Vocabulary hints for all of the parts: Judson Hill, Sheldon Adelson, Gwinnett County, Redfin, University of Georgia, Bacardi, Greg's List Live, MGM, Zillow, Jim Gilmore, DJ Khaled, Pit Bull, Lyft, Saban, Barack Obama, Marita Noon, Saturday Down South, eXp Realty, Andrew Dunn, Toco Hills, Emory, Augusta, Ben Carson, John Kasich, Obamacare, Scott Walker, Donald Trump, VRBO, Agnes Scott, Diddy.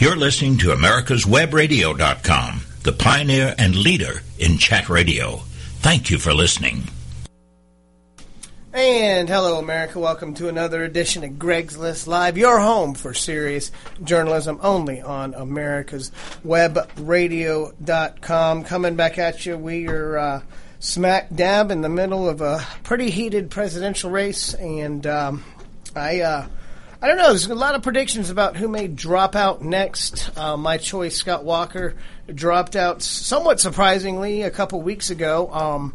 You're listening to AmericasWebRadio.com, the pioneer and leader in chat radio. Thank you for listening. And hello, America. Welcome to another edition of Greg's List Live, your home for serious journalism only on AmericasWebRadio.com. Coming back at you, we are smack dab in the middle of a pretty heated presidential race, and I don't know. There's a lot of predictions about who may drop out next. My choice, Scott Walker, dropped out somewhat surprisingly a couple weeks ago.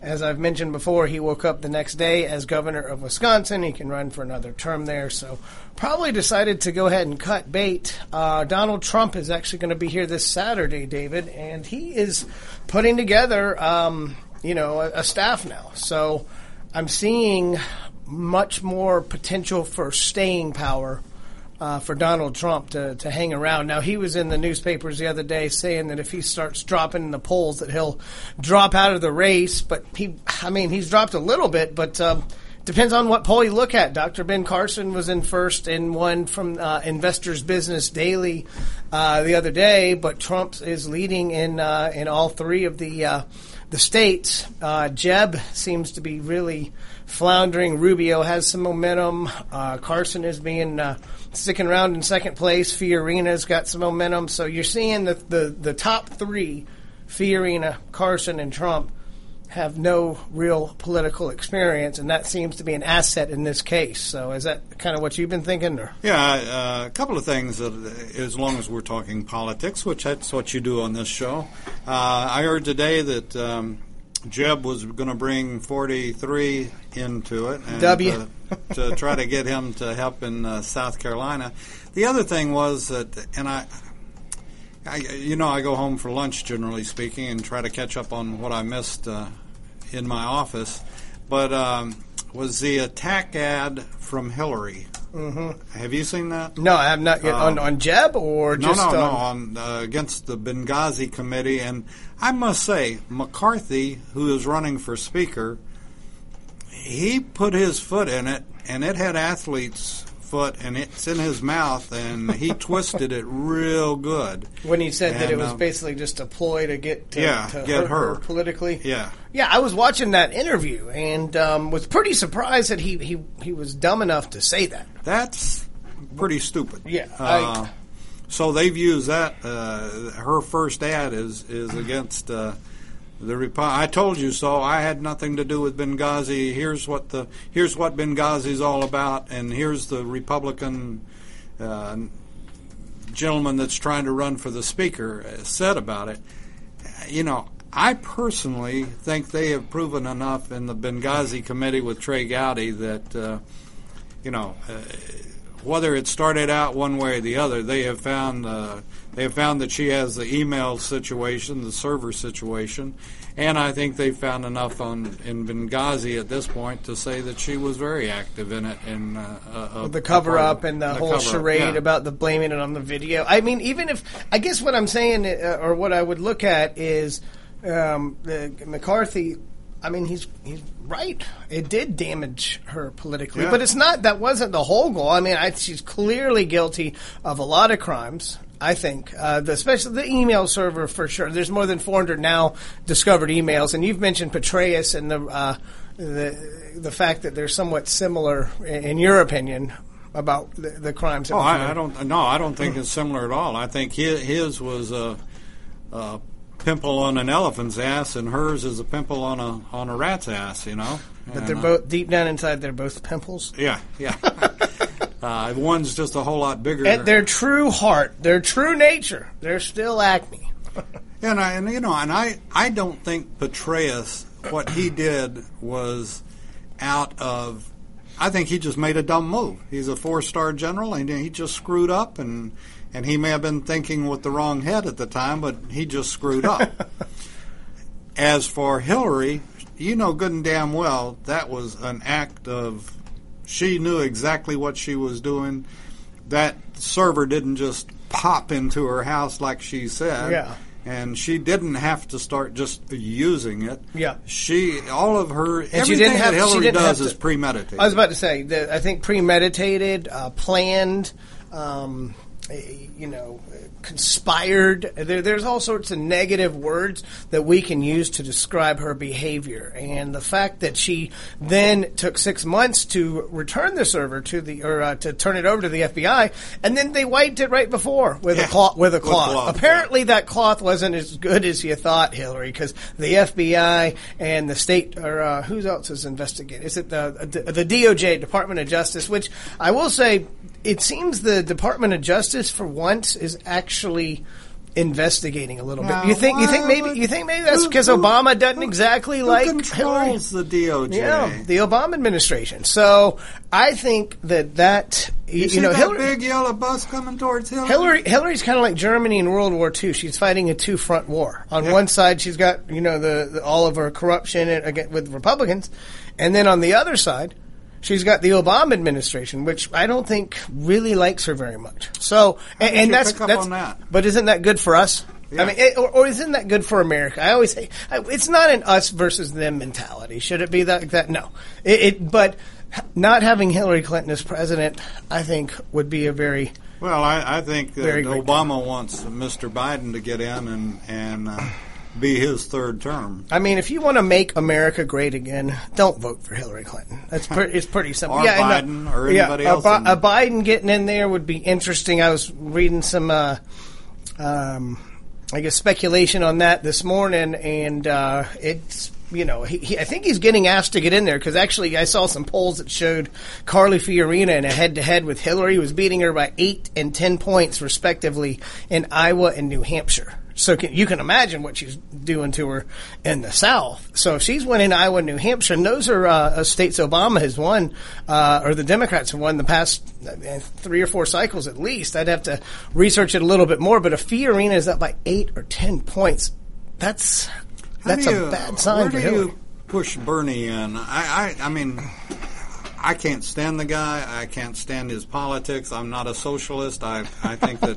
As I've mentioned before, he woke up the next day as governor of Wisconsin. He can run for another term there, so probably decided to go ahead and cut bait. Donald Trump is actually going to be here this Saturday, David, and he is putting together, a staff now. So I'm seeing much more potential for staying power for Donald Trump to hang around. Now, he was in the newspapers the other day saying that if he starts dropping in the polls that he'll drop out of the race. But he's dropped a little bit, but depends on what poll you look at. Dr. Ben Carson was in first in one from Investors Business Daily the other day, but Trump is leading in all three of the states. Jeb seems to be really floundering. Rubio has some momentum. Carson is being sticking around in second place. Fiorina's got some momentum. So you're seeing that the top three, Fiorina, Carson, and Trump, have no real political experience, and that seems to be an asset in this case. So is that kind of what you've been thinking? Or? Yeah, a couple of things, as long as we're talking politics, which that's what you do on this show. I heard today that Jeb was going to bring 43 into it and to try to get him to help in South Carolina. The other thing was that, and I go home for lunch, generally speaking, and try to catch up on what I missed in my office, but was the attack ad from Hillary. Mm-hmm. Have you seen that? No, I have not yet. On Jeb or just on against the Benghazi committee. And I must say, McCarthy, who is running for speaker, he put his foot in it, and it had athlete's foot, and it's in his mouth, and he twisted it real good when he said that it was basically just a ploy to get her politically. Yeah. Yeah, I was watching that interview and was pretty surprised that he was dumb enough to say that. That's pretty stupid. Yeah. So they've used that. Her first ad is against the Republic. I told you so. I had nothing to do with Benghazi. Here's what Benghazi's all about, and here's the Republican gentleman that's trying to run for the speaker said about it. I personally think they have proven enough in the Benghazi committee with Trey Gowdy that, whether it started out one way or the other, they have found that she has the email situation, the server situation, and I think they found enough in Benghazi at this point to say that she was very active in it. And the cover-up and the whole charade about the blaming it on the video. I mean, even if – I guess what I'm saying or what I would look at is – McCarthy, he's right. It did damage her politically, but that wasn't the whole goal. She's clearly guilty of a lot of crimes, I think, especially the email server for sure. There's more than 400 now discovered emails, and you've mentioned Petraeus and the fact that they're somewhat similar, in your opinion, about the crimes. Oh, I don't think it's similar at all. I think his was a pimple on an elephant's ass, and hers is a pimple on a rat's ass, But they're both deep down inside. They're both pimples. Yeah, yeah. One's just a whole lot bigger. At their true heart, their true nature, they're still acne. I don't think Petraeus, what he did was out of. I think he just made a dumb move. He's a 4-star general, and he just screwed up . And he may have been thinking with the wrong head at the time, but he just screwed up. As for Hillary, good and damn well that was an act of she knew exactly what she was doing. That server didn't just pop into her house like she said. Yeah. And she didn't have to start just using it. Yeah. Everything Hillary does is premeditated. I was about to say, I think premeditated, planned, you know, conspired. There's all sorts of negative words that we can use to describe her behavior. And the fact that she then took 6 months to return the server to the, or to turn it over to the FBI, and then they wiped it right before with a cloth. Apparently that cloth wasn't as good as you thought, Hillary, because the FBI and the state, or who else is investigating? Is it the DOJ, Department of Justice, which I will say, it seems the Department of Justice for once is actually investigating a little bit. You think maybe that's because Obama doesn't exactly like controls Hillary. The DOJ. Yeah, the Obama administration. So I think that you know, that Hillary, big yellow bus coming towards Hillary. Hillary's kind of like Germany in World War II. She's fighting a two-front war. On one side, she's got the all of her corruption with Republicans, and then on the other side, she's got the Obama administration, which I don't think really likes her very much. So, and that's on that? But isn't that good for us? Yeah. I mean, or isn't that good for America? I always say it's not an us versus them mentality. Should it be that? No. But not having Hillary Clinton as president, I think, would be a very I think that Obama wants Mr. Biden to get in and be his third term. I mean, if you want to make America great again, don't vote for Hillary Clinton. It's pretty simple. Or Biden or anybody else. A Biden getting in there would be interesting. I was reading some, speculation on that this morning, and it's... I think he's getting asked to get in there because actually I saw some polls that showed Carly Fiorina in a head-to-head with Hillary. He was beating her by 8 and 10 points, respectively, in Iowa and New Hampshire. So you can imagine what she's doing to her in the South. So if she's winning Iowa and New Hampshire, and those are states Obama has won, or the Democrats have won the past 3 or 4 cycles at least. I'd have to research it a little bit more. But if Fiorina is up by 8 or 10 points, that's a bad sign for Hillary. Where do you push Bernie in? I mean, I can't stand the guy. I can't stand his politics. I'm not a socialist. I think that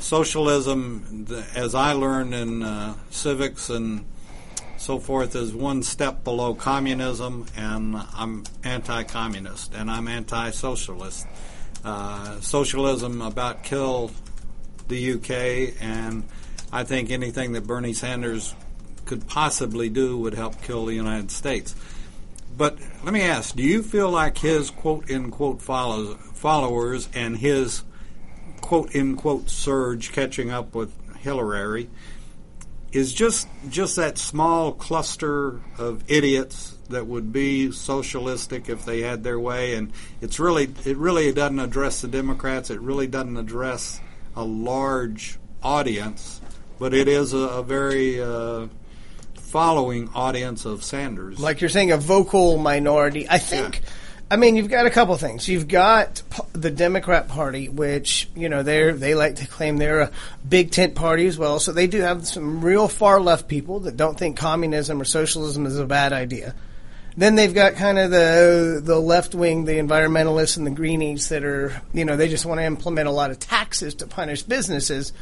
socialism, as I learned in civics and so forth, is one step below communism, and I'm anti-communist, and I'm anti-socialist. Socialism about kill the UK, and I think anything that Bernie Sanders could possibly do would help kill the United States. But let me ask, do you feel like his quote-unquote followers and his quote-unquote surge catching up with Hillary is just that small cluster of idiots that would be socialistic if they had their way, and it really doesn't address the Democrats, it really doesn't address a large audience, but it is a very... following audience of Sanders. Like you're saying, a vocal minority. I think, I mean, you've got a couple things. You've got the Democrat Party, which, they like to claim they're a big tent party as well. So they do have some real far left people that don't think communism or socialism is a bad idea. Then they've got kind of the left wing, the environmentalists and the greenies that are, they just want to implement a lot of taxes to punish businesses.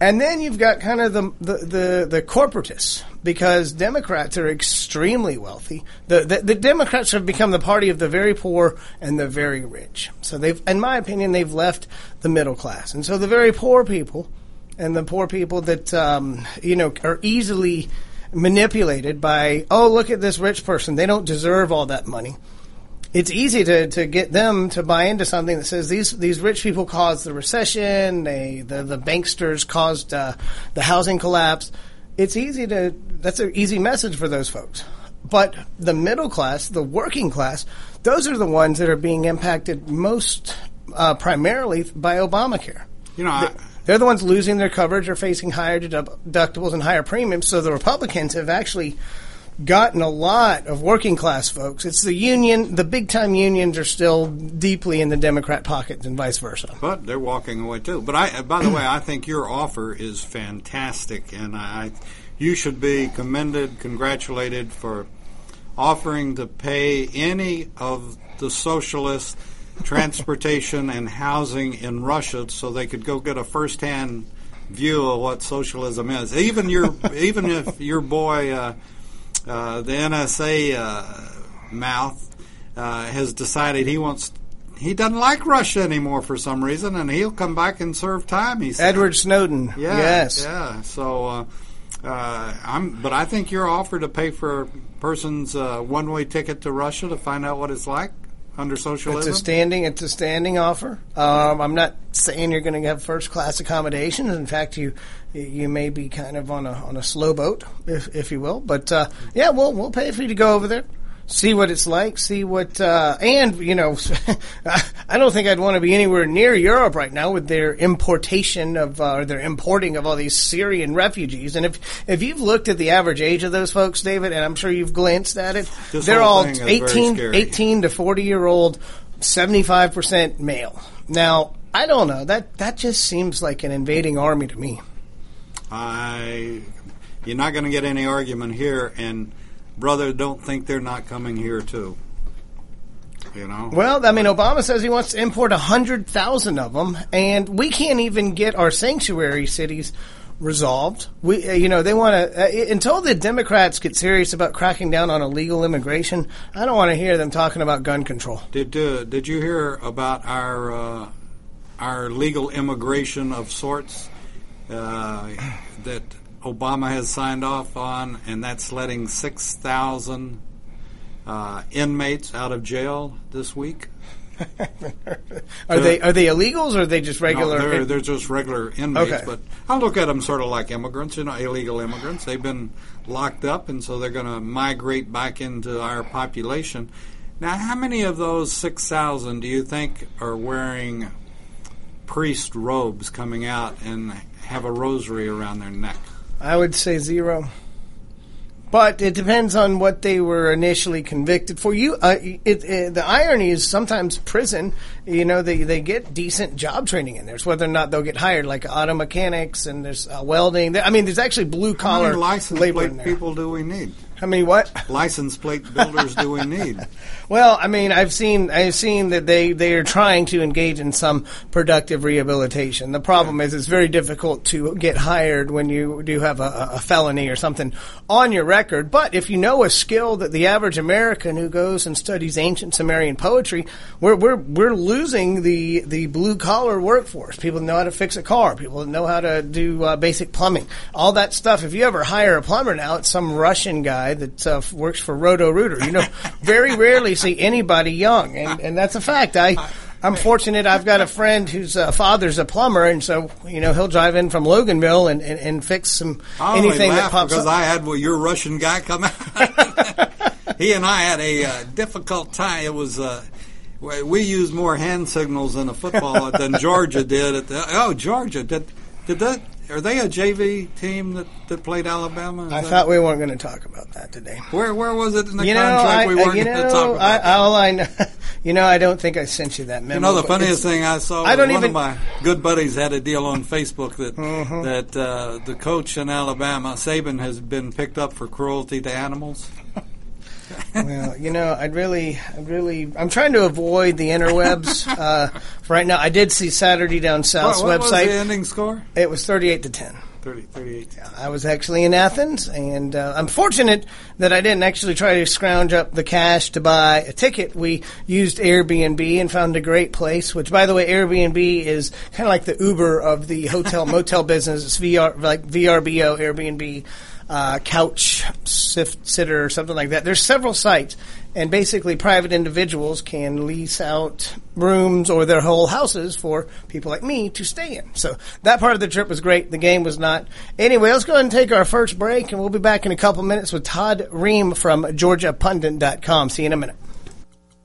And then you've got kind of the corporatists, because Democrats are extremely wealthy. The Democrats have become the party of the very poor and the very rich. So they've, in my opinion, they've left the middle class. And so the very poor people and the poor people that, are easily manipulated by, oh, look at this rich person. They don't deserve all that money. It's easy to get them to buy into something that says these rich people caused the recession, the banksters caused the housing collapse. That's an easy message for those folks. But the middle class, the working class, those are the ones that are being impacted most primarily by Obamacare. They're the ones losing their coverage or facing higher deductibles and higher premiums, so the Republicans have actually gotten a lot of working class folks. It's the union. The big time unions are still deeply in the Democrat pocket and vice versa. But they're walking away too. But by the way, I think your offer is fantastic, and you should be commended, congratulated for offering to pay any of the socialists transportation and housing in Russia so they could go get a first-hand view of what socialism is. Even if your boy... the NSA mouth has decided he wants He doesn't like Russia anymore for some reason, and he'll come back and serve time. He said. Edward Snowden. Yeah, yes. Yeah. So, but I think your offer to pay for a person's one-way ticket to Russia to find out what it's like under socialism. It's a standing offer. I'm not saying you're going to have first-class accommodations. In fact, you may be kind of on a slow boat, if you will. But yeah, we'll pay for you to go over there. See what it's like, and, you know, I don't think I'd want to be anywhere near Europe right now with their importing of all these Syrian refugees. And if you've looked at the average age of those folks, David, and I'm sure you've glanced at it, this they're all 18 to 40-year-old, 75% male. Now, I don't know. That just seems like an invading army to me. You're not going to get any argument here, and... Brother, don't think they're not coming here, too. You know? Well, I mean, Obama says he wants to import 100,000 of them, and we can't even get our sanctuary cities resolved. We, you know, they want to, until the Democrats get serious about cracking down on illegal immigration, I don't want to hear them talking about gun control. Did you hear about our legal immigration of sorts that Obama has signed off on, and that's letting 6,000 inmates out of jail this week. Are they illegals, or are they just regular? No, they're just regular inmates. Okay. But I look at them sort of like immigrants, you know, illegal immigrants. They've been locked up, and so they're going to migrate back into our population. Now, how many of those 6,000 do you think are wearing priest robes coming out and have a rosary around their neck? I would say 0. But it depends on what they were initially convicted for. The irony is sometimes prison, you know, they get decent job training in there. It's whether or not they'll get hired, like auto mechanics, and there's welding. I mean, there's actually blue-collar labor. How many license plate people do we need? How many what? License plate builders do we need? Well, I mean, I've seen that they are trying to engage in some productive rehabilitation. The problem is it's very difficult to get hired when you do have a felony or something on your record. But if you know a skill that the average American who goes and studies ancient Sumerian poetry, we're losing the blue-collar workforce. People know how to fix a car. People know how to do basic plumbing. All that stuff. If you ever hire a plumber now, it's some Russian guy that works for Roto-Rooter. You know, very rarely see anybody young, and that's a fact. I'm fortunate. I've got a friend whose father's a plumber, and so, you know, he'll drive in from Loganville and fix anything that pops up. Because I had your Russian guy come out. He and I had a difficult time. It was... we used more hand signals in a football than Georgia did. Georgia. Did that... Are they a JV team that played Alabama? I thought we weren't going to talk about that today. Where was it in the contract we weren't going to talk about that? All I know, you know, I don't think I sent you that memo. You know, the funniest thing I saw was one of my good buddies had a deal on Facebook that that the coach in Alabama, Saban, has been picked up for cruelty to animals. Well, you know, I'm trying to avoid the interwebs for right now. I did see Saturday Down South's website. What was the ending score? It was 38-10. 38. Yeah, I was actually in Athens, and I'm fortunate that I didn't actually try to scrounge up the cash to buy a ticket. We used Airbnb and found a great place, which, by the way, Airbnb is kind of like the Uber of the hotel motel business. It's VRBO, Airbnb. Couch sitter or something like that. There's several sites, and basically private individuals can lease out rooms or their whole houses for people like me to stay in. So that part of the trip was great. The game was not. Anyway, let's go ahead and take our first break, and we'll be back in a couple minutes with Todd Rehm from GeorgiaPundit.com. See you in a minute.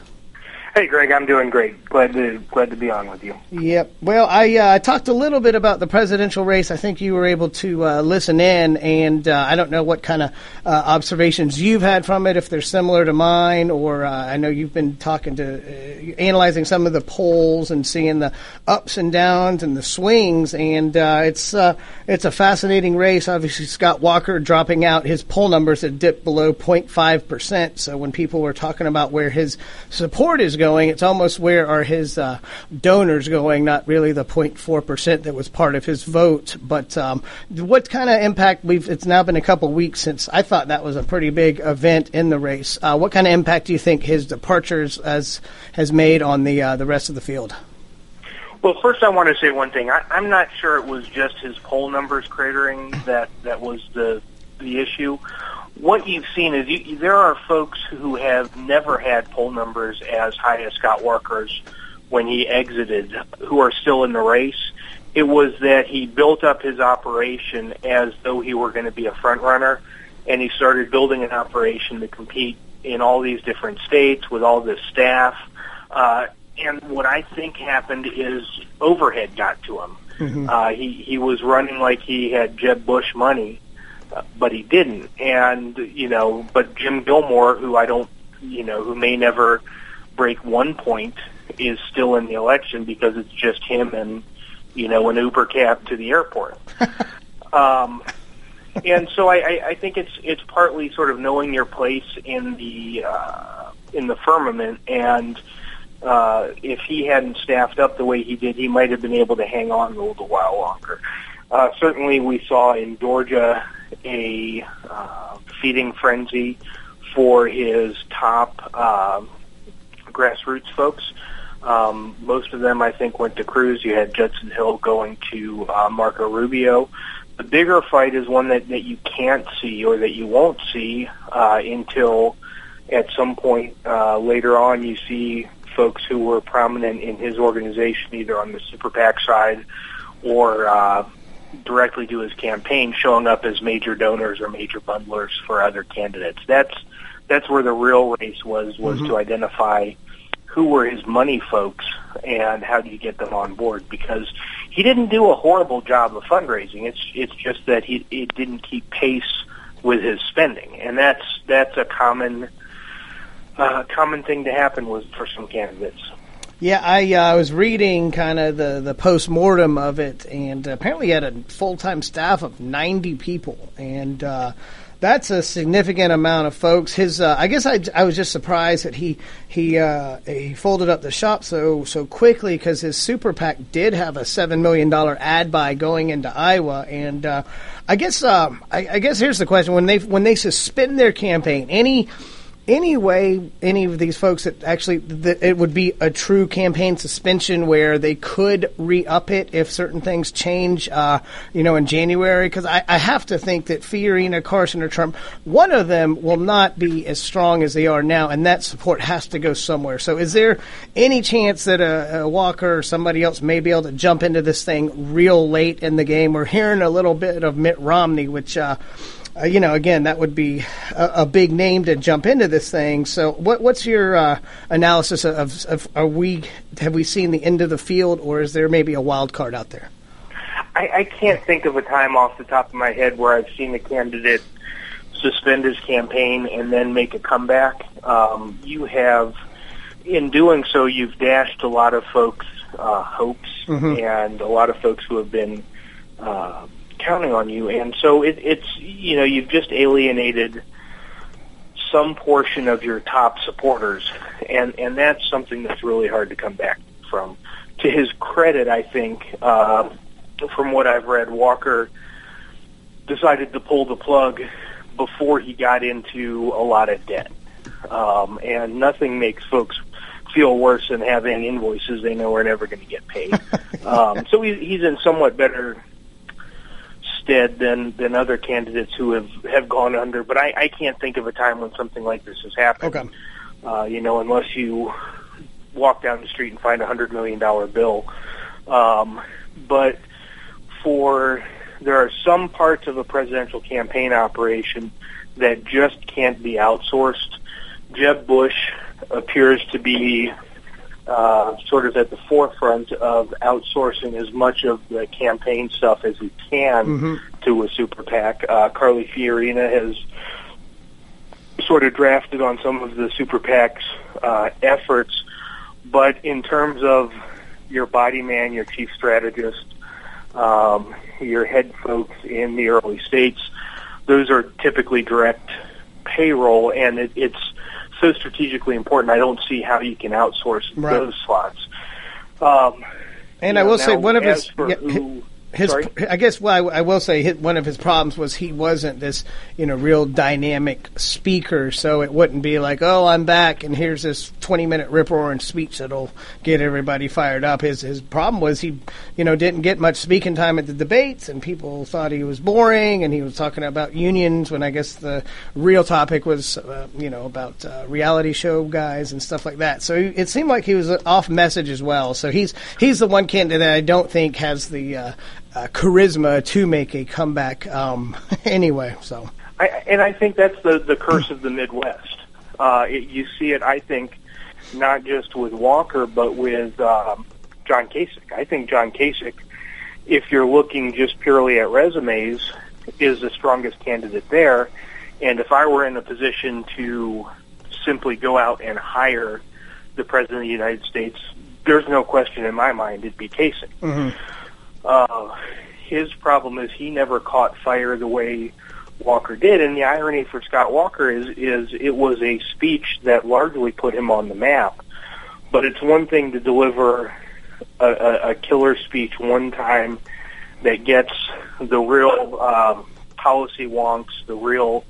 Hey, Greg, I'm doing great. Glad to be on with you. Yep. Well, I talked a little bit about the presidential race. I think you were able to listen in, and I don't know what kind of observations you've had from it, if they're similar to mine, or I know you've been talking to analyzing some of the polls and seeing the ups and downs and the swings, and it's a fascinating race. Obviously, Scott Walker dropping out. His poll numbers had dipped below 0.5%, so when people were talking about where his support is going, it's almost where are his donors going, not really the 0.4% that was part of his vote. But what kind of impact it's now been a couple weeks since I thought that was a pretty big event in the race. What kind of impact do you think his departures has made on the rest of the field? Well, first I want to say one thing. I'm not sure it was just his poll numbers cratering that was the issue. What you've seen is there are folks who have never had poll numbers as high as Scott Walker's when he exited who are still in the race. It was that he built up his operation as though he were going to be a front runner, and he started building an operation to compete in all these different states with all this staff. And what I think happened is overhead got to him. Mm-hmm. He was running like he had Jeb Bush money. But he didn't, and but Jim Gilmore, who may never break 1 point, is still in the election because it's just him and an Uber cab to the airport. And so I think it's partly sort of knowing your place in the firmament, and if he hadn't staffed up the way he did, he might have been able to hang on a little while longer. Certainly we saw in Georgia a feeding frenzy for his top grassroots folks. Most of them, I think, went to Cruz. You had Judson Hill going to Marco Rubio. The bigger fight is one that you can't see or that you won't see until at some point later on you see folks who were prominent in his organization, either on the super PAC side or directly to his campaign, showing up as major donors or major bundlers for other candidates. That's where the real race was mm-hmm. to identify who were his money folks and how do you get them on board, because he didn't do a horrible job of fundraising. It's just that he didn't keep pace with his spending, and that's a common thing to happen was for some candidates. Yeah, I was reading kind of the post-mortem of it, and apparently he had a full-time staff of 90 people, and that's a significant amount of folks. His I guess I was just surprised that he folded up the shop so quickly, because his super PAC did have a $7 million ad buy going into Iowa, and I guess here's the question: when they suspend their campaign, any of these folks that actually it would be a true campaign suspension where they could re-up it if certain things change, in January? Because I have to think that Fiorina, Carson, or Trump, one of them will not be as strong as they are now, and that support has to go somewhere. So is there any chance that a Walker or somebody else may be able to jump into this thing real late in the game? We're hearing a little bit of Mitt Romney, which you know, again, that would be a big name to jump into this thing. So what's your analysis of have we seen the end of the field, or is there maybe a wild card out there? I can't think of a time off the top of my head where I've seen a candidate suspend his campaign and then make a comeback. You have, in doing so, you've dashed a lot of folks' hopes mm-hmm. and a lot of folks who have been counting on you. And so it's, you know, you've just alienated some portion of your top supporters, and that's something that's really hard to come back from. To his credit, I think, from what I've read, Walker decided to pull the plug before he got into a lot of debt. And nothing makes folks feel worse than having invoices they know are never going to get paid. So he's in somewhat better stead than other candidates who have gone under. But I can't think of a time when something like this has happened. Okay. You know, unless you walk down the street and find a $100 million bill. But there are some parts of a presidential campaign operation that just can't be outsourced. Jeb Bush appears to be sort of at the forefront of outsourcing as much of the campaign stuff as he can mm-hmm. to a super PAC. Carly Fiorina has sort of drafted on some of the super PAC's efforts. But in terms of your body man, your chief strategist, your head folks in the early states, those are typically direct payroll, and it's so strategically important. I don't see how you can outsource right. those slots. And I will say one of his, I guess I will say one of his problems was he wasn't this, you know, real dynamic speaker. So it wouldn't be like, oh, I'm back, and here's this 20-minute rip-roaring speech that'll get everybody fired up. His problem was he, you know, didn't get much speaking time at the debates, and people thought he was boring, and he was talking about unions when I guess the real topic was, you know, about reality show guys and stuff like that. So it seemed like he was off message as well. So he's the one candidate that I don't think has the charisma to make a comeback anyway. So, I think that's the curse of the Midwest. You see it, I think, not just with Walker, but with John Kasich. I think John Kasich, if you're looking just purely at resumes, is the strongest candidate there. And if I were in a position to simply go out and hire the President of the United States, there's no question in my mind it'd be Kasich. Mm-hmm. His problem is he never caught fire the way Walker did, and the irony for Scott Walker is it was a speech that largely put him on the map. But it's one thing to deliver a killer speech one time that gets the real policy wonks, the real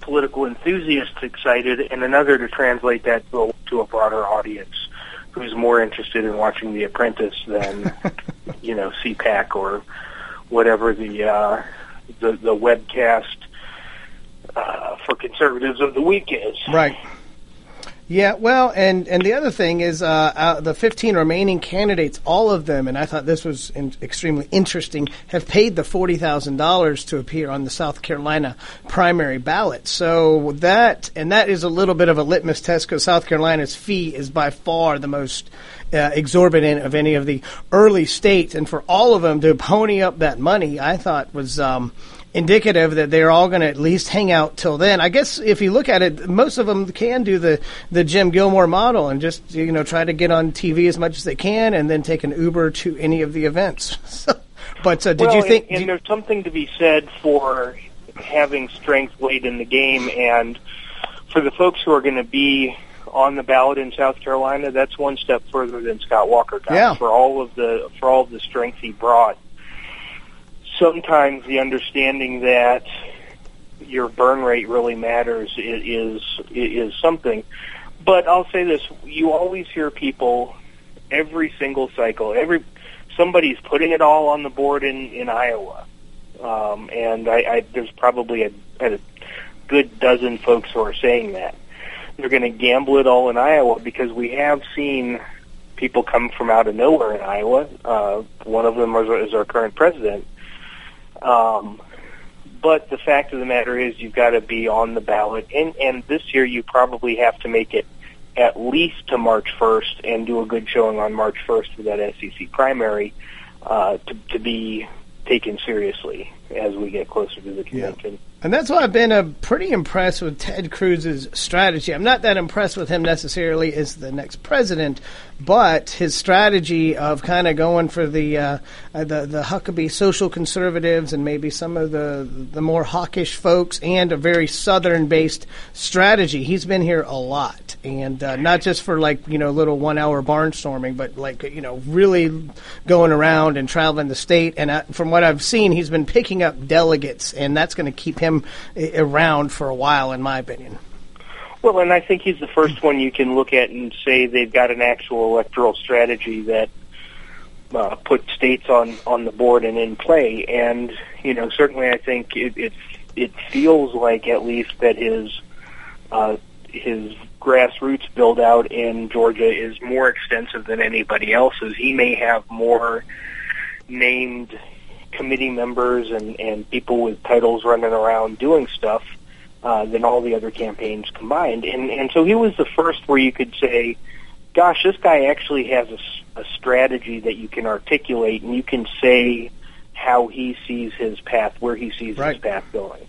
political enthusiasts excited, and another to translate that to a broader audience who's more interested in watching The Apprentice than, you know, CPAC or whatever the webcast for conservatives of the week is. Right. Yeah, well, and the other thing is the 15 remaining candidates, all of them, and I thought this was extremely interesting, have paid the $40,000 to appear on the South Carolina primary ballot. So that is a little bit of a litmus test, because South Carolina's fee is by far the most exorbitant of any of the early states. And for all of them to pony up that money, I thought was indicative that they're all going to at least hang out till then. I guess if you look at it, most of them can do the Jim Gilmore model and just, you know, try to get on TV as much as they can and then take an Uber to any of the events. But did you think... And there's something to be said for having strength late in the game, and for the folks who are going to be on the ballot in South Carolina, that's one step further than Scott Walker got for all of the strength he brought. Sometimes the understanding that your burn rate really matters is something. But I'll say this, you always hear people every single cycle, somebody's putting it all on the board in Iowa. And there's probably a good dozen folks who are saying that. They're going to gamble it all in Iowa, because we have seen people come from out of nowhere in Iowa. One of them is our current president. But the fact of the matter is you've got to be on the ballot. And this year you probably have to make it at least to March 1st and do a good showing on March 1st for that SEC primary to be taken seriously as we get closer to the convention. Yeah. And that's why I've been pretty impressed with Ted Cruz's strategy. I'm not that impressed with him necessarily as the next president, but his strategy of kind of going for the Huckabee social conservatives and maybe some of the more hawkish folks and a very southern-based strategy. He's been here a lot, and not just for like, you know, little one-hour barnstorming, but like, you know, really going around and traveling the state. And from what I've seen, he's been picking up delegates, and that's going to keep him around for a while, in my opinion. Well, and I think he's the first one you can look at and say they've got an actual electoral strategy that put states on the board and in play. And, you know, certainly I think it feels like at least that his grassroots build out in Georgia is more extensive than anybody else's. He may have more named committee members and people with titles running around doing stuff than all the other campaigns combined. And so he was the first where you could say, gosh, this guy actually has a strategy that you can articulate and you can say how he sees his path, where he sees his path going.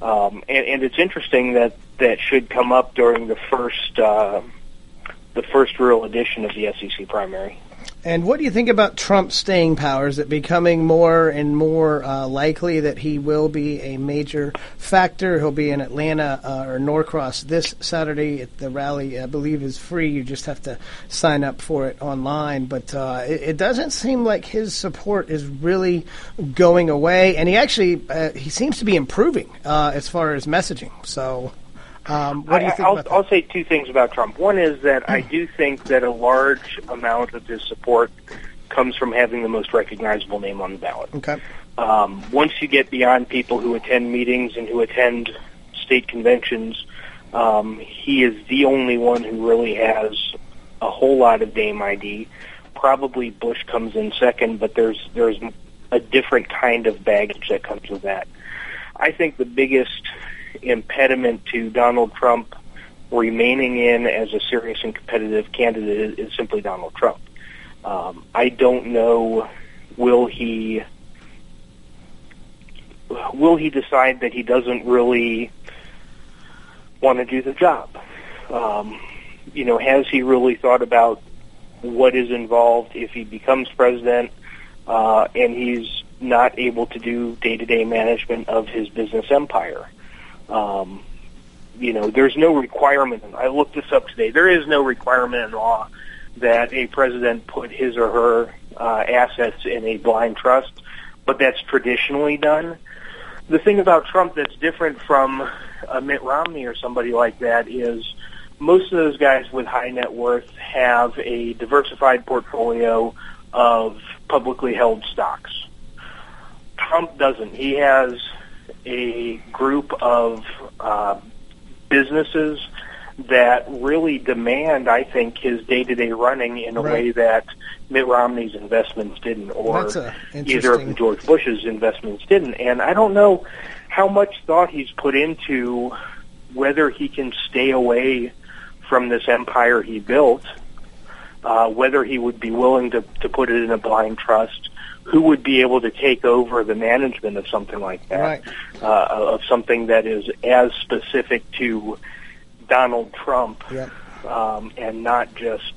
And it's interesting that should come up during the first real edition of the SEC primary. And what do you think about Trump's staying power? Is it becoming more and more likely that he will be a major factor? He'll be in Atlanta or Norcross this Saturday at the rally. I believe is free. You just have to sign up for it online. But it doesn't seem like his support is really going away. And he actually he seems to be improving as far as messaging. So what do you think about that? I'll say two things about Trump. One is that I do think that a large amount of his support comes from having the most recognizable name on the ballot. Okay. Once you get beyond people who attend meetings and who attend state conventions, he is the only one who really has a whole lot of name ID. Probably Bush comes in second, but there's a different kind of baggage that comes with that. I think the biggest impediment to Donald Trump remaining in as a serious and competitive candidate is simply Donald Trump. I don't know, will he decide that he doesn't really want to do the job? You know, has he really thought about what is involved if he becomes president and he's not able to do day-to-day management of his business empire? You know, there's no requirement. I looked this up today. There is no requirement in law that a president put his or her assets in a blind trust, but that's traditionally done. The thing about Trump that's different from Mitt Romney or somebody like that is most of those guys with high net worth have a diversified portfolio of publicly held stocks. Trump doesn't. He has a group of businesses that really demand, I think, his day-to-day running in a way that Mitt Romney's investments didn't, or either of George Bush's investments didn't. And I don't know how much thought he's put into whether he can stay away from this empire he built, whether he would be willing to put it in a blind trust, who would be able to take over the management of something like that, of something that is as specific to Donald Trump and not just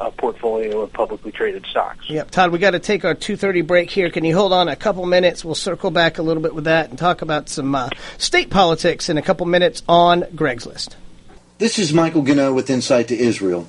a portfolio of publicly traded stocks. Yep. Todd, we got to take our 2:30 break here. Can you hold on a couple minutes? We'll circle back a little bit with that and talk about some state politics in a couple minutes on Greg's List. This is Michael Gano with Insight to Israel.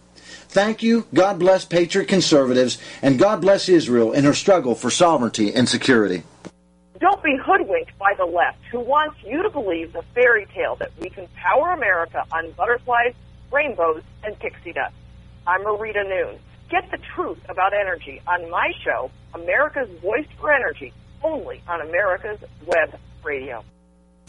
Thank you, God bless Patriot conservatives, and God bless Israel in her struggle for sovereignty and security. Don't be hoodwinked by the left, who wants you to believe the fairy tale that we can power America on butterflies, rainbows, and pixie dust. I'm Marita Noon. Get the truth about energy on my show, America's Voice for Energy, only on America's Web Radio.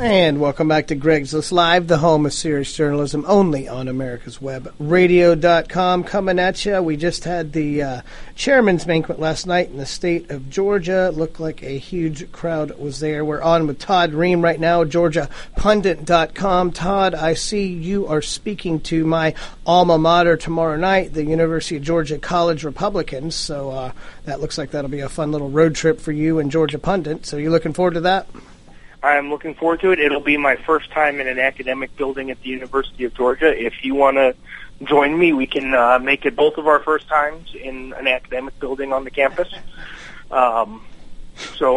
And welcome back to Greg's List Live, the home of serious journalism, only on AmericasWebRadio.com. Coming at you, we just had the chairman's banquet last night in the state of Georgia. Looked like a huge crowd was there. We're on with Todd Rehm right now, GeorgiaPundit.com. Todd, I see you are speaking to my alma mater tomorrow night, the University of Georgia College Republicans. So that looks like that'll be a fun little road trip for you and Georgia Pundit. So you looking forward to that? I'm looking forward to it. It'll be my first time in an academic building at the University of Georgia. If you want to join me, we can make it both of our first times in an academic building on the campus. So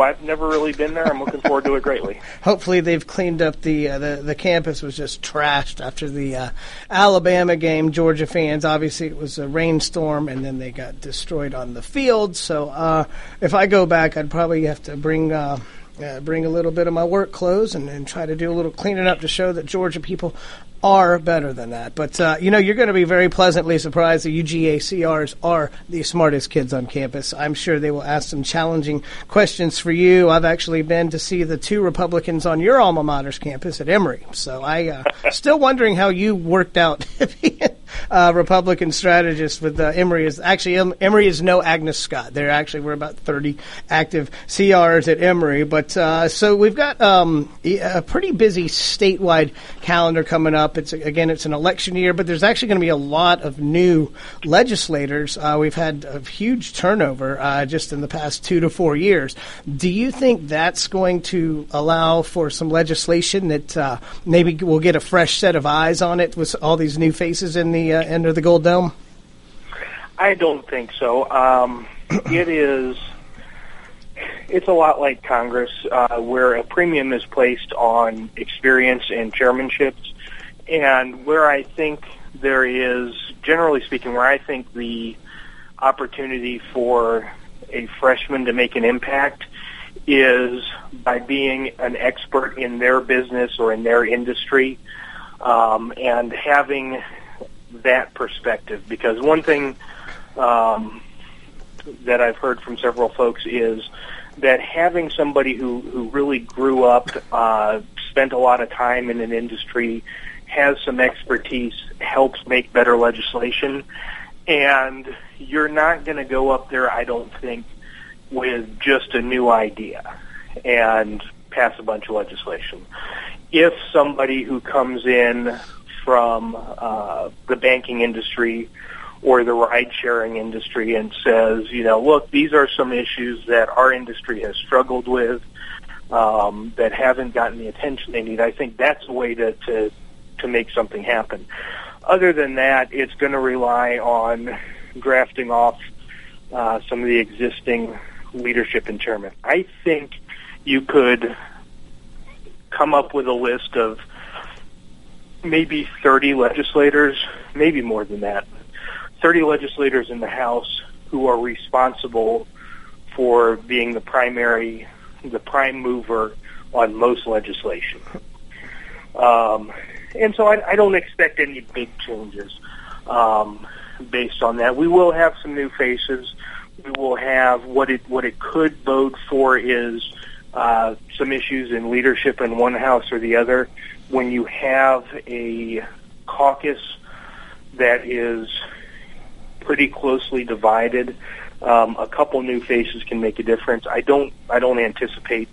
I've never really been there. I'm looking forward to it greatly. Hopefully they've cleaned up the campus. Was just trashed after the Alabama game. Georgia fans, obviously it was a rainstorm, and then they got destroyed on the field. So if I go back, I'd probably have to bring a little bit of my work clothes and try to do a little cleaning up to show that Georgia people are better than that. But, you're going to be very pleasantly surprised. The UGACRs are the smartest kids on campus. I'm sure they will ask some challenging questions for you. I've actually been to see the two Republicans on your alma mater's campus at Emory. So I'm still wondering how you worked out being Republican strategist with Emory. Emory is no Agnes Scott. We're about 30 active CRs at Emory. But so we've got a pretty busy statewide calendar coming up. It's an election year, but there's actually going to be a lot of new legislators. We've had a huge turnover just in the past 2 to 4 years. Do you think that's going to allow for some legislation that maybe we'll get a fresh set of eyes on it with all these new faces in the end of the Gold Dome? I don't think so. It's a lot like Congress, where a premium is placed on experience and chairmanships. And where I think there is, generally speaking, where I think the opportunity for a freshman to make an impact is by being an expert in their business or in their industry, and having that perspective. Because one thing that I've heard from several folks is that having somebody who really grew up, spent a lot of time in an industry, has some expertise, helps make better legislation. And you're not going to go up there, I don't think, with just a new idea and pass a bunch of legislation. If somebody who comes in from the banking industry or the ride-sharing industry and says, look, these are some issues that our industry has struggled with, that haven't gotten the attention they need, I think that's the way to make something happen. Other than that, it's going to rely on grafting off some of the existing leadership internment. I think you could come up with a list of maybe 30 legislators, maybe more than that, 30 legislators in the House who are responsible for being the prime mover on most legislation. And so I don't expect any big changes based on that. We will have some new faces. We will have what it could bode for is some issues in leadership in one house or the other. When you have a caucus that is pretty closely divided, a couple new faces can make a difference. I don't anticipate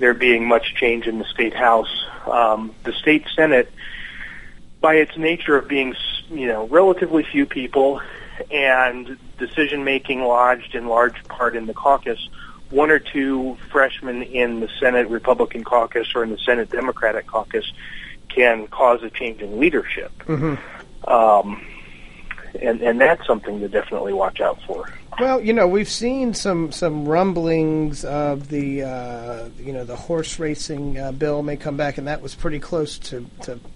there being much change in the state house. The state Senate, by its nature of being, relatively few people and decision-making lodged in large part in the caucus, one or two freshmen in the Senate Republican caucus or in the Senate Democratic caucus can cause a change in leadership. Mm-hmm. And that's something to definitely watch out for. Well, we've seen some rumblings of the, the horse racing bill may come back, and that was pretty close to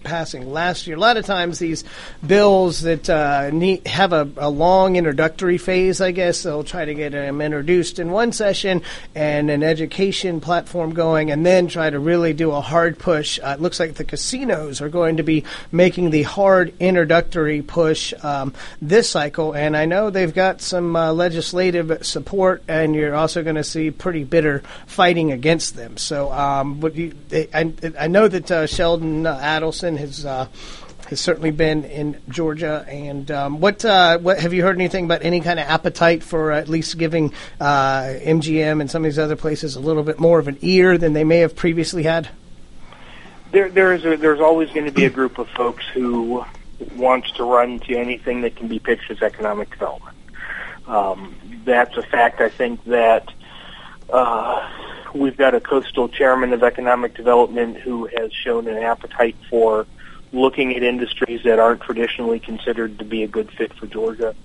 passing last year. A lot of times these bills that have a long introductory phase, I guess, they'll try to get them introduced in one session and an education platform going, and then try to really do a hard push. It looks like the casinos are going to be making the hard introductory push this cycle, and I know they've got some legislative support, and you're also going to see pretty bitter fighting against them. So, I know that Sheldon Adelson has certainly been in Georgia. And what have you heard anything about any kind of appetite for at least giving MGM and some of these other places a little bit more of an ear than they may have previously had? There's always going to be a group of folks who wants to run to anything that can be pitched as economic development. That's a fact. I think that we've got a coastal chairman of economic development who has shown an appetite for looking at industries that aren't traditionally considered to be a good fit for Georgia.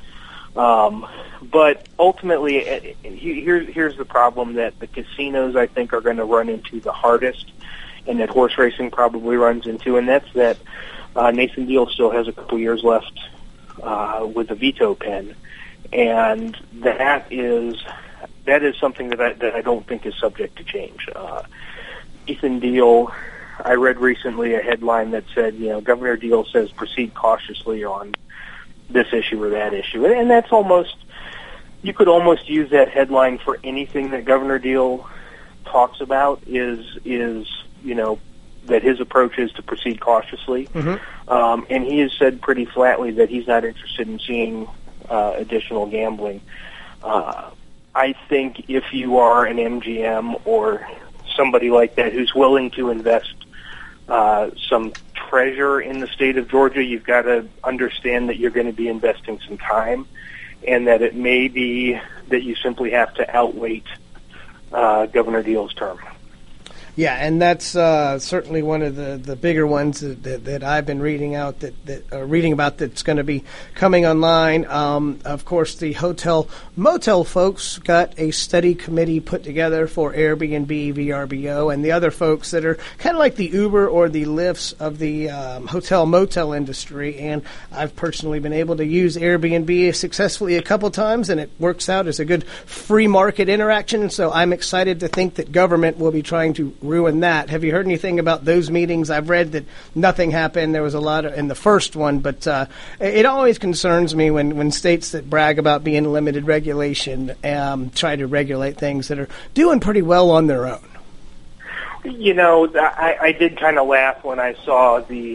But ultimately, here's the problem that the casinos, I think, are going to run into the hardest, and that horse racing probably runs into, and that's that Nathan Deal still has a couple years left with a veto pen. And that is something that I don't think is subject to change. Ethan Deal, I read recently a headline that said, Governor Deal says proceed cautiously on this issue or that issue. And that's almost, you could almost use that headline for anything that Governor Deal talks about is that his approach is to proceed cautiously. Mm-hmm. And he has said pretty flatly that he's not interested in seeing additional gambling. I think if you are an MGM or somebody like that who's willing to invest some treasure in the state of Georgia, you've got to understand that you're going to be investing some time, and that it may be that you simply have to outwait Governor Deal's term. Yeah, and that's certainly one of the bigger ones that I've been reading about that's going to be coming online. Of course, the hotel motel folks got a study committee put together for Airbnb, VRBO, and the other folks that are kind of like the Uber or the Lyfts of the hotel motel industry. And I've personally been able to use Airbnb successfully a couple times, and it works out as a good free market interaction. So I'm excited to think that government will be trying to ruin that. Have you heard anything about those meetings? I've read that nothing happened. There was a lot in the first one, but it always concerns me when states that brag about being limited regulation try to regulate things that are doing pretty well on their own. I did kind of laugh when I saw the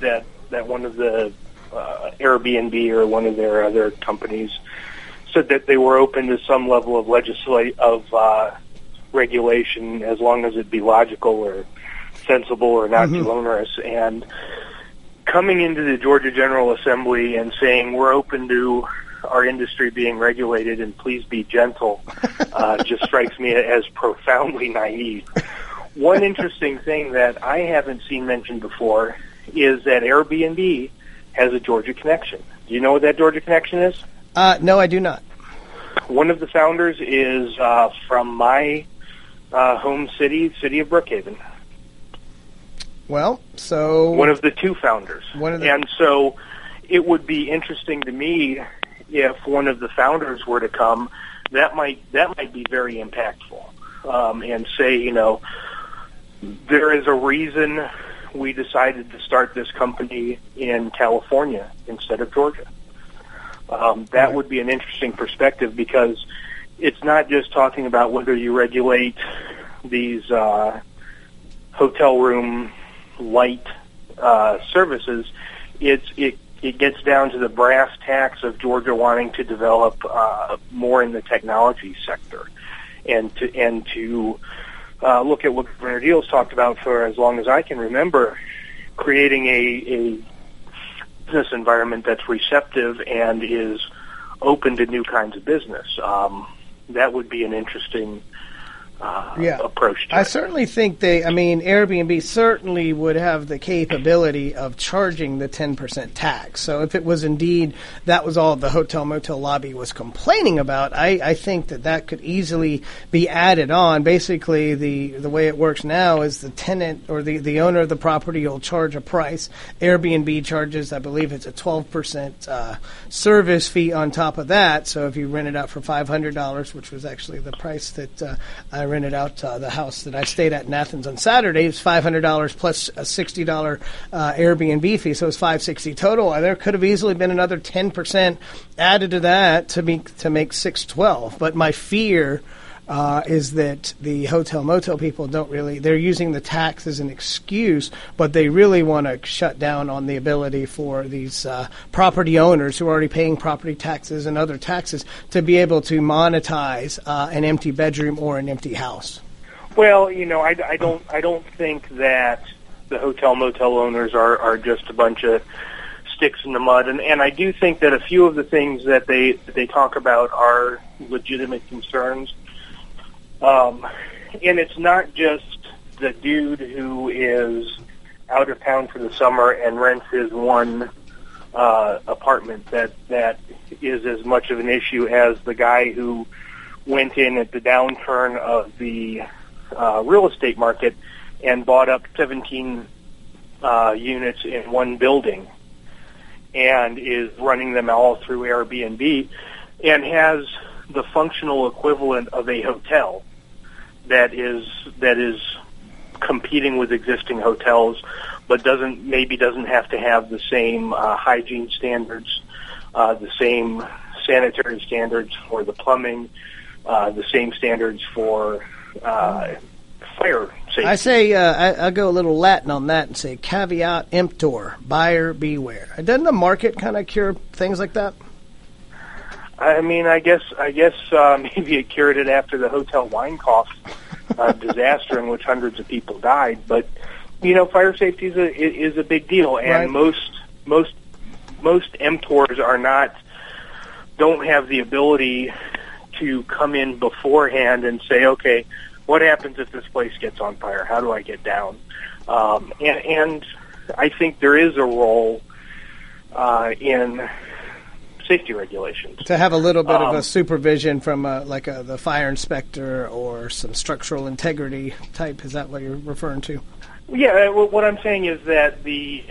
that one of the Airbnb or one of their other companies said that they were open to some level of regulation as long as it be logical or sensible or not mm-hmm. too onerous. And coming into the Georgia General Assembly and saying we're open to our industry being regulated and please be gentle just strikes me as profoundly naive. One interesting thing that I haven't seen mentioned before is that Airbnb has a Georgia connection. Do you know what that Georgia connection is? No, I do not. One of the founders is from my home city, of Brookhaven. Well, so... One of the two founders. And so it would be interesting to me if one of the founders were to come. That might be very impactful. And say, you know, there is a reason we decided to start this company in California instead of Georgia. That would be an interesting perspective, because it's not just talking about whether you regulate these hotel room light services. It gets down to the brass tacks of Georgia wanting to develop more in the technology sector, and to look at what Governor Deal's talked about for as long as I can remember, creating a business environment that's receptive and is open to new kinds of business. That would be an interesting approach to it. I certainly think Airbnb certainly would have the capability of charging the 10% tax. So if it was indeed that was all the hotel motel lobby was complaining about, I think that could easily be added on. Basically, the way it works now is the tenant or the owner of the property will charge a price. Airbnb charges, I believe it's a 12% service fee on top of that. So if you rent it out for $500, which was actually the price that I rented out the house that I stayed at in Athens on Saturday. It was $500 plus a $60 Airbnb fee, so it was $560 total. There could have easily been another 10% added to that to make $612. But my fear is that the hotel motel people they're using the tax as an excuse, but they really want to shut down on the ability for these property owners who are already paying property taxes and other taxes to be able to monetize an empty bedroom or an empty house. Well, you know, I don't think that the hotel motel owners are just a bunch of sticks in the mud, and I do think that a few of the things that they talk about are legitimate concerns. And it's not just the dude who is out of town for the summer and rents his one apartment that is as much of an issue as the guy who went in at the downturn of the real estate market and bought up 17 units in one building and is running them all through Airbnb and has the functional equivalent of a hotel that is competing with existing hotels, but doesn't have to have the same hygiene standards, the same sanitary standards for the plumbing, the same standards for fire safety. I say I'll go a little Latin on that and say caveat emptor, buyer beware. Doesn't the market kind of cure things like that? I mean, I guess maybe it cured it after the hotel wine cough disaster in which hundreds of people died. But you know, fire safety is a big deal, and right. most emptors don't have the ability to come in beforehand and say, okay, what happens if this place gets on fire? How do I get down? And I think there is a role in safety regulations. To have a little bit of a supervision from the fire inspector or some structural integrity type, is that what you're referring to? Yeah, what I'm saying is that the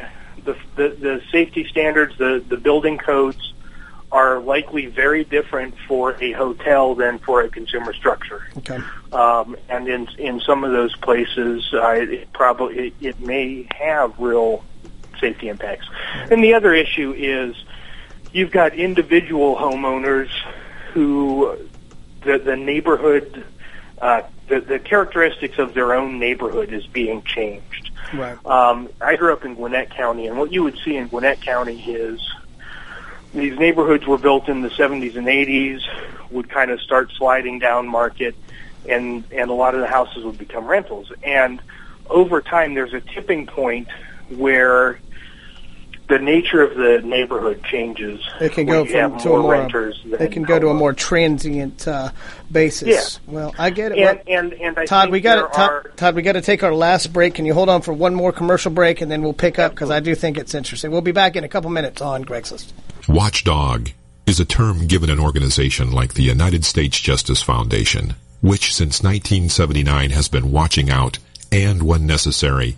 safety standards, the building codes are likely very different for a hotel than for a consumer structure. Okay. And in some of those places, it probably may have real safety impacts. And the other issue is you've got individual homeowners who the neighborhood, the characteristics of their own neighborhood is being changed. Right. I grew up in Gwinnett County, and what you would see in Gwinnett County is these neighborhoods were built in the 70s and 80s, would kind of start sliding down market, and a lot of the houses would become rentals. And over time, there's a tipping point where the nature of the neighborhood changes. It can go to a more transient basis. Yeah. Well, I get it. And Todd, we got to take our last break. Can you hold on for one more commercial break, and then we'll pick up because I do think it's interesting. We'll be back in a couple minutes on Greg's List. Watchdog is a term given an organization like the United States Justice Foundation, which since 1979 has been watching out and, when necessary,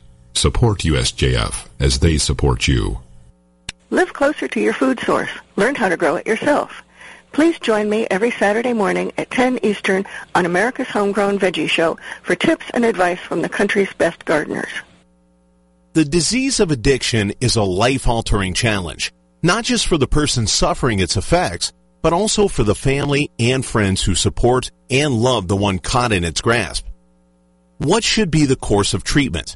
Support USJF as they support you. Live closer to your food source. Learn how to grow it yourself. Please join me every Saturday morning at 10 Eastern on America's Homegrown Veggie Show for tips and advice from the country's best gardeners. The disease of addiction is a life-altering challenge, not just for the person suffering its effects, but also for the family and friends who support and love the one caught in its grasp. What should be the course of treatment?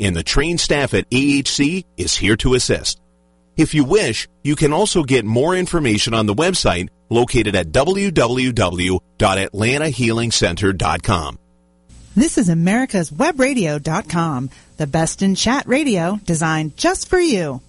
and the trained staff at AHC is here to assist. If you wish, you can also get more information on the website located at www.atlantahealingcenter.com. This is AmericasWebRadio.com, the best in chat radio designed just for you.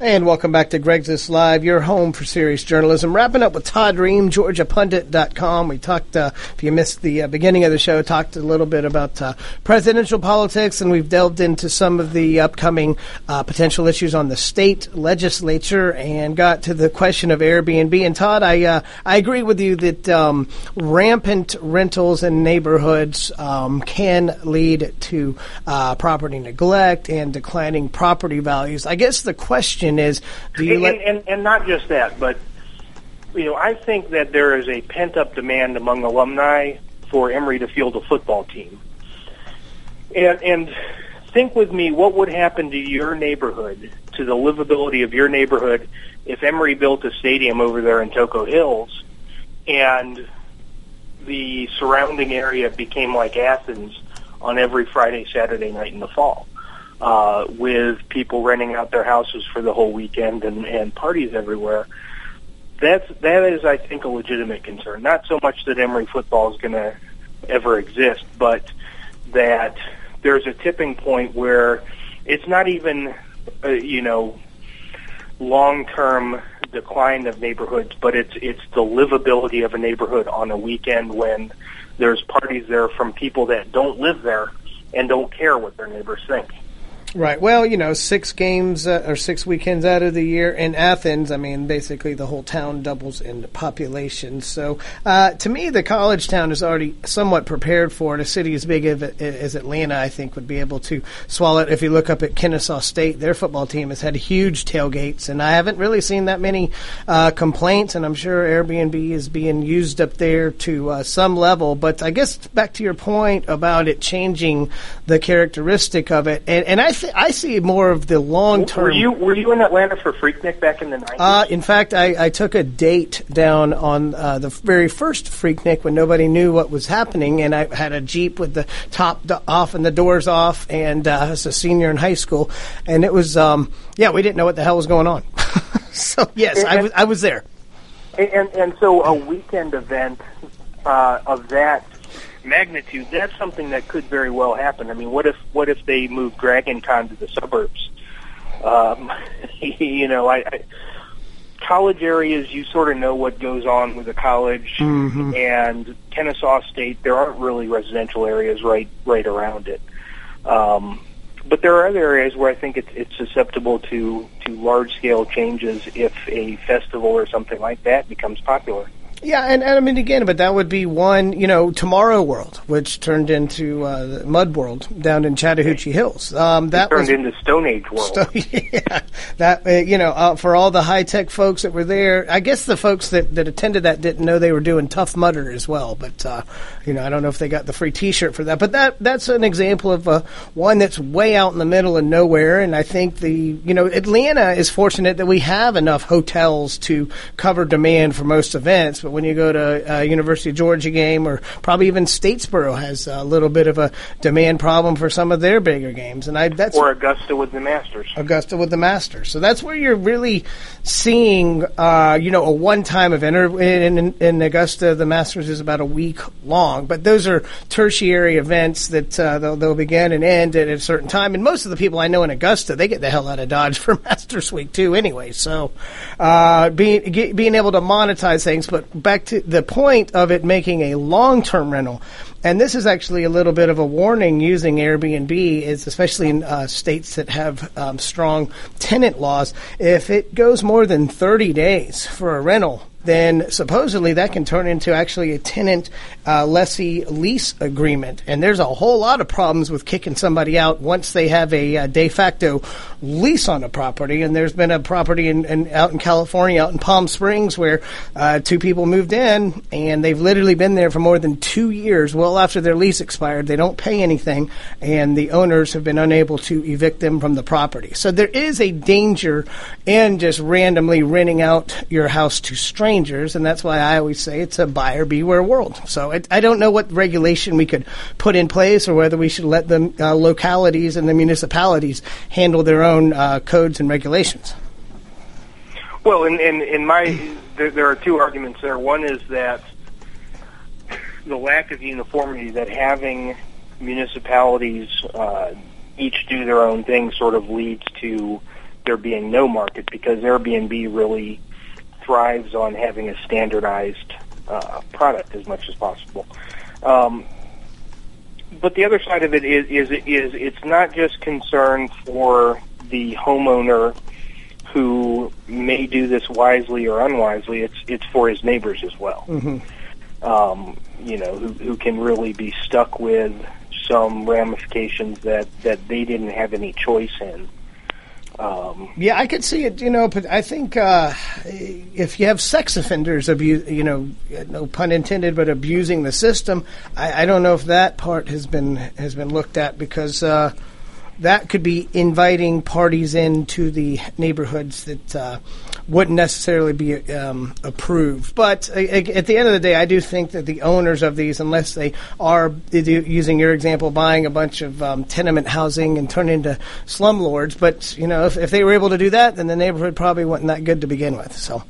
And welcome back to Greg's List Live, your home for serious journalism. Wrapping up with Todd Rehm, GeorgiaPundit.com. We talked, if you missed the beginning of the show, talked a little bit about presidential politics, and we've delved into some of the upcoming potential issues on the state legislature and got to the question of Airbnb. And Todd, I agree with you that rampant rentals in neighborhoods can lead to property neglect and declining property values. I guess the question is, do you and not just that, but you know, I think that there is a pent-up demand among alumni for Emory to field a football team. And think with me, what would happen to your neighborhood, to the livability of your neighborhood, if Emory built a stadium over there in Toco Hills and the surrounding area became like Athens on every Friday, Saturday night in the fall? With people renting out their houses for the whole weekend and parties everywhere. That is, I think, a legitimate concern. Not so much that Emory football is going to ever exist, but that there's a tipping point where it's not even, long-term decline of neighborhoods, but it's the livability of a neighborhood on a weekend when there's parties there from people that don't live there and don't care what their neighbors think. Right. Well, 6 games or 6 weekends out of the year in Athens. I mean, basically the whole town doubles in population. So to me, the college town is already somewhat prepared for it. A city as big as Atlanta, I think, would be able to swallow it. If you look up at Kennesaw State, their football team has had huge tailgates, and I haven't really seen that many complaints, and I'm sure Airbnb is being used up there to some level. But I guess back to your point about it changing the characteristic of it, and I see more of the long-term... Were you in Atlanta for Freaknik back in the 90s? In fact, I took a date down on the very first Freaknik when nobody knew what was happening, and I had a Jeep with the top off and the doors off, and I was a senior in high school, and it was... we didn't know what the hell was going on. So, yes, I was there. And so a weekend event of that... magnitude, that's something that could very well happen. I mean, what if they move DragonCon to the suburbs? College areas, you sort of know what goes on with a college, mm-hmm. and Kennesaw State, there aren't really residential areas right around it. But there are other areas where I think it's susceptible to large-scale changes if a festival or something like that becomes popular. Yeah, and I mean, again, but that would be one, you know, Tomorrow World, which turned into the Mud World down in Chattahoochee Hills. It turned into Stone Age World. For all the high-tech folks that were there, I guess the folks that attended that didn't know they were doing Tough Mudder as well, but, I don't know if they got the free T-shirt for that. But that's an example of one that's way out in the middle of nowhere, and I think Atlanta is fortunate that we have enough hotels to cover demand for most events. But when you go to University of Georgia game, or probably even Statesboro has a little bit of a demand problem for some of their bigger games, or Augusta with the Masters. So that's where you're really seeing, a one-time event. In Augusta, the Masters is about a week long, but those are tertiary events that they'll begin and end at a certain time. And most of the people I know in Augusta, they get the hell out of Dodge for Masters Week too, anyway. So being able to monetize things, but back to the point of it making a long-term rental, and this is actually a little bit of a warning using Airbnb, is especially in states that have strong tenant laws. If it goes more than 30 days for a rental, then supposedly that can turn into actually a tenant lessee lease agreement. And there's a whole lot of problems with kicking somebody out once they have a de facto lease on a property. And there's been a property out in California, out in Palm Springs, where two people moved in and they've literally been there for more than 2 years. Well, after their lease expired, they don't pay anything, and the owners have been unable to evict them from the property. So there is a danger in just randomly renting out your house to strangers, and that's why I always say it's a buyer beware world. So I don't know what regulation we could put in place, or whether we should let the localities and the municipalities handle their own codes and regulations. Well, there are two arguments there. One is that the lack of uniformity, that having municipalities each do their own thing sort of leads to there being no market, because Airbnb really thrives on having a standardized product as much as possible. But the other side of it is it's not just concern for the homeowner who may do this wisely or unwisely. It's for his neighbors as well. Mm-hmm. Who can really be stuck with some ramifications that they didn't have any choice in. I could see it, but I think if you have sex offenders, no pun intended, but abusing the system, I don't know if that part has been looked at, because that could be inviting parties into the neighborhoods that wouldn't necessarily be approved. But at the end of the day, I do think that the owners of these, unless they are, using your example, buying a bunch of tenement housing and turn into slumlords, but if they were able to do that, then the neighborhood probably wasn't that good to begin with. So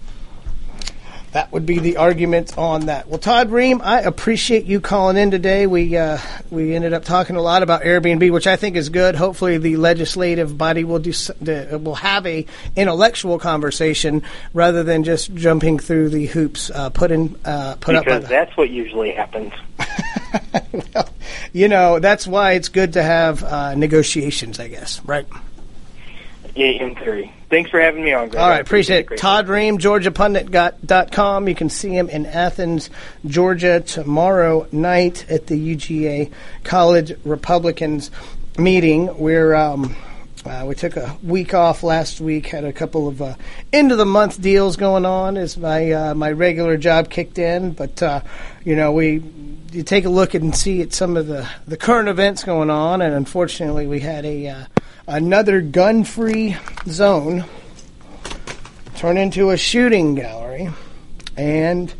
that would be the argument on that. Well, Todd Rehm, I appreciate you calling in today. We ended up talking a lot about Airbnb, which I think is good. Hopefully, the legislative body will have a intellectual conversation rather than just jumping through the hoops because that's what usually happens. Well, that's why it's good to have negotiations, I guess, right? In theory. Thanks for having me on, Greg. All right, appreciate it. Todd Rehm, GeorgiaPundit.com. You can see him in Athens, Georgia, tomorrow night at the UGA College Republicans meeting. We're we took a week off last week, had a couple of end-of-the-month deals going on as my my regular job kicked in. But, you take a look and see at some of the current events going on, and unfortunately we had another gun-free zone turn into a shooting gallery, and,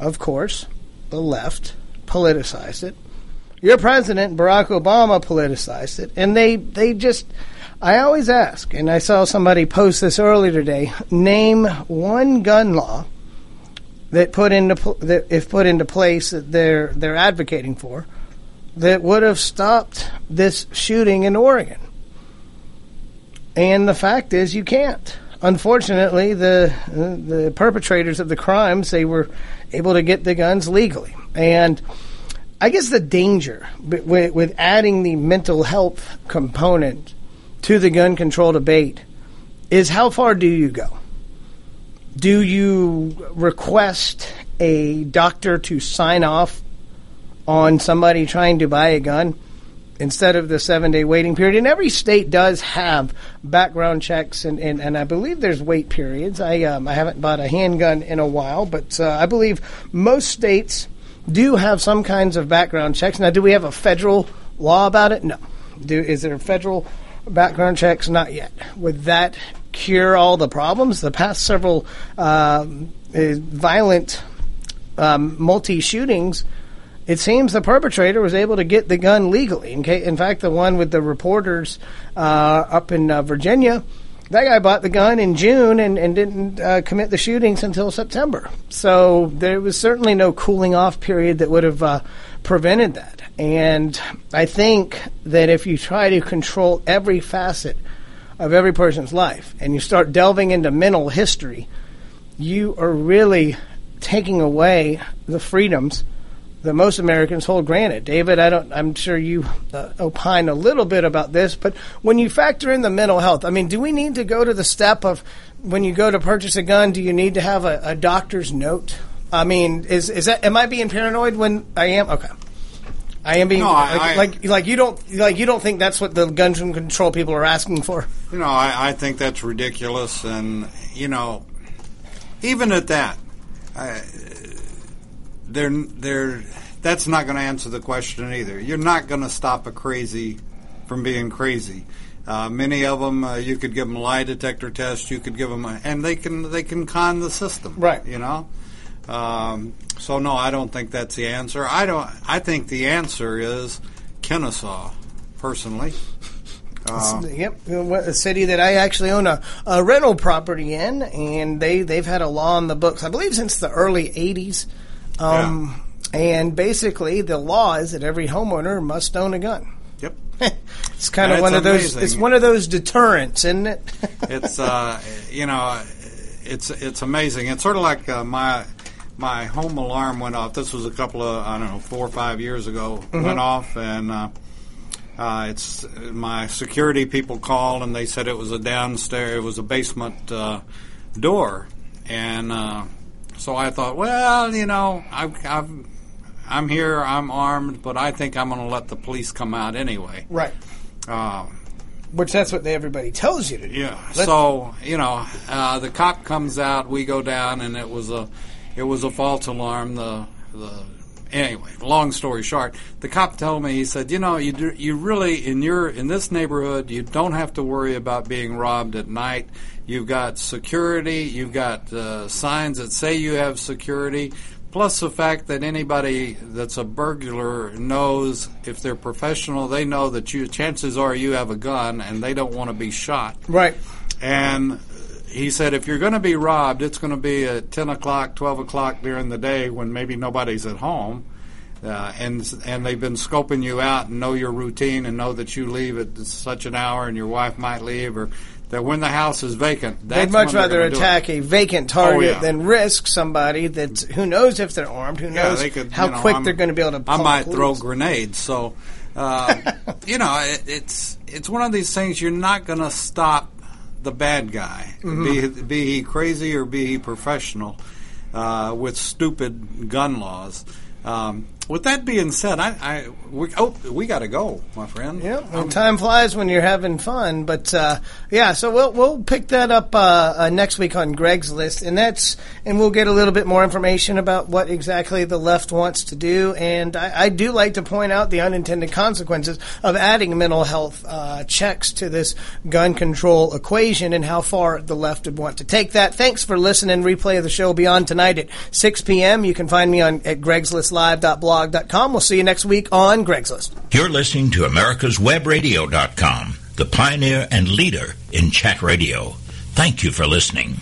of course, the left politicized it. Your president, Barack Obama, politicized it, and they just... I always ask, and I saw somebody post this earlier today, name one gun law that if put into place that they're advocating for, that would have stopped this shooting in Oregon. And the fact is, you can't. Unfortunately, the perpetrators of the crimes, they were able to get the guns legally. And I guess the danger with adding the mental health component to the gun control debate is, how far do you go? Do you request a doctor to sign off on somebody trying to buy a gun instead of the 7-day waiting period. And every state does have background checks, and I believe there's wait periods. I haven't bought a handgun in a while, but I believe most states do have some kinds of background checks. Now, do we have a federal law about it? No. Is there federal background checks? Not yet. Would that cure all the problems? The past several violent multi-shootings, it seems the perpetrator was able to get the gun legally. In fact, the one with the reporters up in Virginia, that guy bought the gun in June and didn't commit the shootings until September. So there was certainly no cooling off period that would have prevented that. And I think that if you try to control every facet of every person's life and you start delving into mental history, you are really taking away the freedoms that most Americans hold granted. David, I'm sure you opine a little bit about this, but when you factor in the mental health, I mean, do we need to go to the step of when you go to purchase a gun, do you need to have a doctor's note? I mean, is that, am I being paranoid when I am? Okay. I am being you don't think that's what the guns and control people are asking for. You know, I think that's ridiculous, and you know, even at that, that's not going to answer the question either. You're not going to stop a crazy from being crazy. Many of them, you could give them lie detector tests. You could give them, and they can con the system, right? You know. So no, I don't think that's the answer. I think the answer is Kennesaw, personally. Yep, a city that I actually own a rental property in, and they've had a law on the books, I believe, since the early 80s. Yeah. And basically, the law is that every homeowner must own a gun. Yep. It's kind of one of those. It's one of those deterrents, isn't it? It's you know, it's amazing. It's sort of like my home alarm went off. This was a couple of, 4 or 5 years ago. Mm-hmm. Went off, and it's my security people called, and they said it was a basement door, and so I thought, well, you know, I'm here, I'm armed, but I think I'm going to let the police come out anyway. Right. Which that's what everybody tells you to do. Yeah. So you know, the cop comes out, we go down, and it was a. It was a false alarm. Anyway, long story short, the cop told me, he said, you know, you really in this neighborhood, you don't have to worry about being robbed at night. You've got security. You've got signs that say you have security. Plus the fact that anybody that's a burglar knows, if they're professional, they know that chances are you have a gun and they don't want to be shot. Right. And he said, if you're going to be robbed, it's going to be at 10 o'clock, 12 o'clock during the day when maybe nobody's at home, and they've been scoping you out and know your routine and know that you leave at such an hour and your wife might leave, or that when the house is vacant. They'd much rather attack a vacant target than risk somebody that's who knows if they're armed, who knows how quick they're going to be able to pull. I might throw grenades. So, you know, it's one of these things you're not going to stop the bad guy, mm-hmm. be he crazy or be he professional, with stupid gun laws. With that being said, we got to go, my friend. Yeah, well, time flies when you're having fun. But yeah, so we'll pick that up next week on Greg's List, and we'll get a little bit more information about what exactly the left wants to do. And I do like to point out the unintended consequences of adding mental health checks to this gun control equation and how far the left would want to take that. Thanks for listening. Replay of the show will be on tonight at 6 p.m. You can find me at GregsListLive.blog.com. We'll see you next week on Greg's List. You're listening to AmericasWebRadio.com, the pioneer and leader in chat radio. Thank you for listening.